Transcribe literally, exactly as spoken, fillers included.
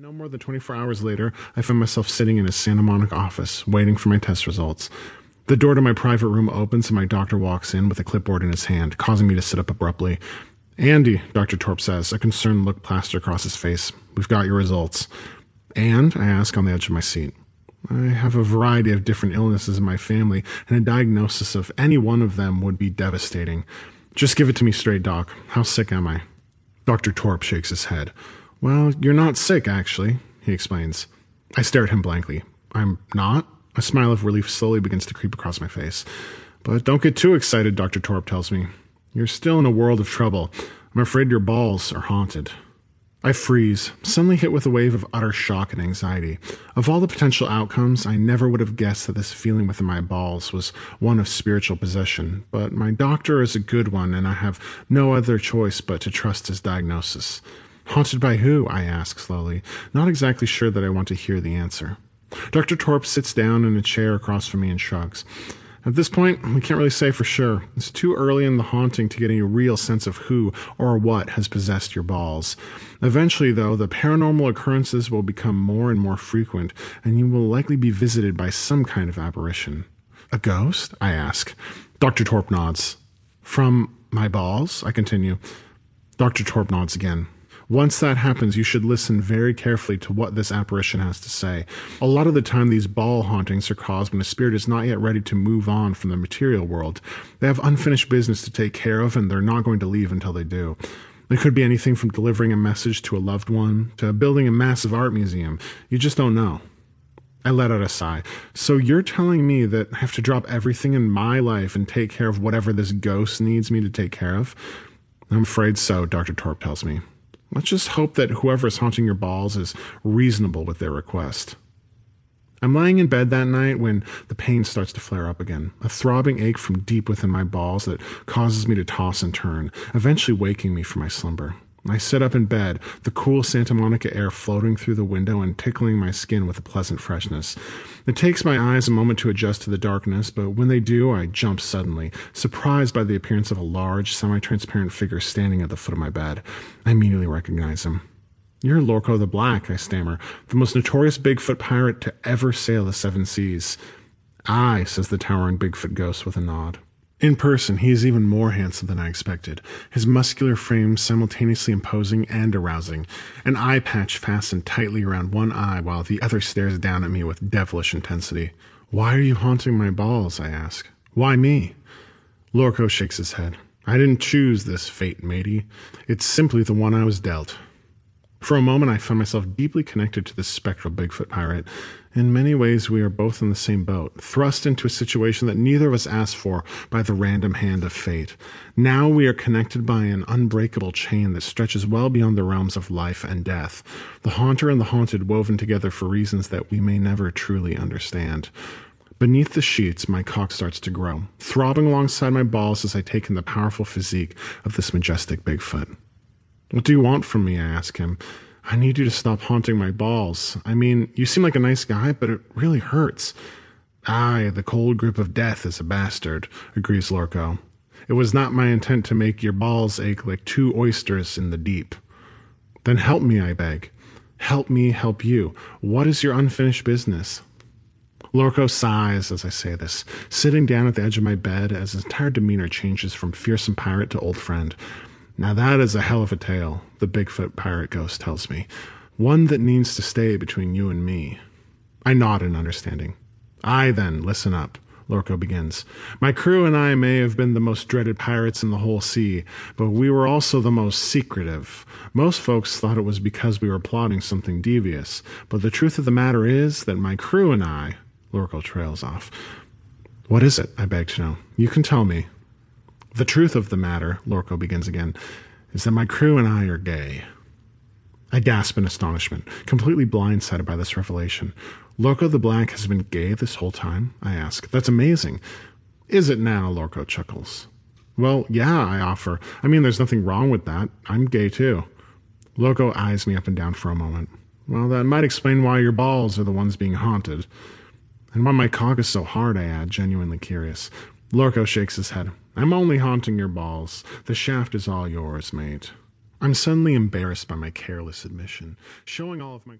No more than twenty-four hours later, I found myself sitting in a Santa Monica office, waiting for my test results. The door to my private room opens and my doctor walks in with a clipboard in his hand, causing me to sit up abruptly. "Andy," Doctor Torp says, a concerned look plastered across his face. "We've got your results." "And?" I ask on the edge of my seat. I have a variety of different illnesses in my family, and a diagnosis of any one of them would be devastating. "Just give it to me straight, Doc. How sick am I?" Doctor Torp shakes his head. "Well, you're not sick, actually," he explains. I stare at him blankly. "I'm not?" A smile of relief slowly begins to creep across my face. "But don't get too excited," Doctor Torp tells me. "You're still in a world of trouble. I'm afraid your balls are haunted." I freeze, suddenly hit with a wave of utter shock and anxiety. Of all the potential outcomes, I never would have guessed that this feeling within my balls was one of spiritual possession, but my doctor is a good one, and I have no other choice but to trust his diagnosis. "Haunted by who?" I ask slowly, not exactly sure that I want to hear the answer. Doctor Torp sits down in a chair across from me and shrugs. "At this point, we can't really say for sure. It's too early in the haunting to get any real sense of who or what has possessed your balls. Eventually, though, the paranormal occurrences will become more and more frequent, and you will likely be visited by some kind of apparition." "A ghost?" I ask. Doctor Torp nods. "From my balls?" I continue. Doctor Torp nods again. "Once that happens, you should listen very carefully to what this apparition has to say. A lot of the time, these ball hauntings are caused when a spirit is not yet ready to move on from the material world. They have unfinished business to take care of, and they're not going to leave until they do. It could be anything from delivering a message to a loved one to building a massive art museum. You just don't know." I let out a sigh. "So you're telling me that I have to drop everything in my life and take care of whatever this ghost needs me to take care of?" "I'm afraid so," Doctor Torp tells me. "Let's just hope that whoever is haunting your balls is reasonable with their request." I'm lying in bed that night when the pain starts to flare up again, a throbbing ache from deep within my balls that causes me to toss and turn, eventually waking me from my slumber. I sit up in bed, the cool Santa Monica air floating through the window and tickling my skin with a pleasant freshness. It takes my eyes a moment to adjust to the darkness, but when they do, I jump suddenly, surprised by the appearance of a large, semi-transparent figure standing at the foot of my bed. I immediately recognize him. "You're Lorco the Black," I stammer, "the most notorious Bigfoot pirate to ever sail the seven seas." "Aye," says the towering Bigfoot ghost with a nod. In person, he is even more handsome than I expected, his muscular frame simultaneously imposing and arousing, an eye patch fastened tightly around one eye while the other stares down at me with devilish intensity. "Why are you haunting my balls?" I ask. "Why me?" Lorco shakes his head. "I didn't choose this fate, matey. It's simply the one I was dealt." For a moment, I found myself deeply connected to this spectral Bigfoot pirate. In many ways, we are both in the same boat, thrust into a situation that neither of us asked for by the random hand of fate. Now we are connected by an unbreakable chain that stretches well beyond the realms of life and death, the haunter and the haunted woven together for reasons that we may never truly understand. Beneath the sheets, my cock starts to grow, throbbing alongside my balls as I take in the powerful physique of this majestic Bigfoot. "What do you want from me?" I ask him. "I need you to stop haunting my balls. I mean, you seem like a nice guy, but it really hurts." "Aye, the cold grip of death is a bastard," agrees Lorco. "It was not my intent to make your balls ache like two oysters in the deep." "Then help me," I beg. "Help me help you. What is your unfinished business?" Lorco sighs as I say this, sitting down at the edge of my bed as his entire demeanor changes from fearsome pirate to old friend. "Now that is a hell of a tale," the Bigfoot pirate ghost tells me. "One that needs to stay between you and me." I nod in understanding. "Aye then, listen up," Lorco begins. "My crew and I may have been the most dreaded pirates in the whole sea, but we were also the most secretive. Most folks thought it was because we were plotting something devious, but the truth of the matter is that my crew and I..." Lorco trails off. "What is it?" I beg to know. "You can tell me." "The truth of the matter," Lorco begins again, "is that my crew and I are gay." I gasp in astonishment, completely blindsided by this revelation. "Lorco the Black has been gay this whole time?" I ask. "That's amazing." "Is it now?" Lorco chuckles. "Well, yeah," I offer. "I mean, there's nothing wrong with that. I'm gay too." Lorco eyes me up and down for a moment. "Well, that might explain why your balls are the ones being haunted." "And why my cock is so hard," I add, genuinely curious. Lorco shakes his head. "I'm only haunting your balls. The shaft is all yours, mate." I'm suddenly embarrassed by my careless admission, showing all of my...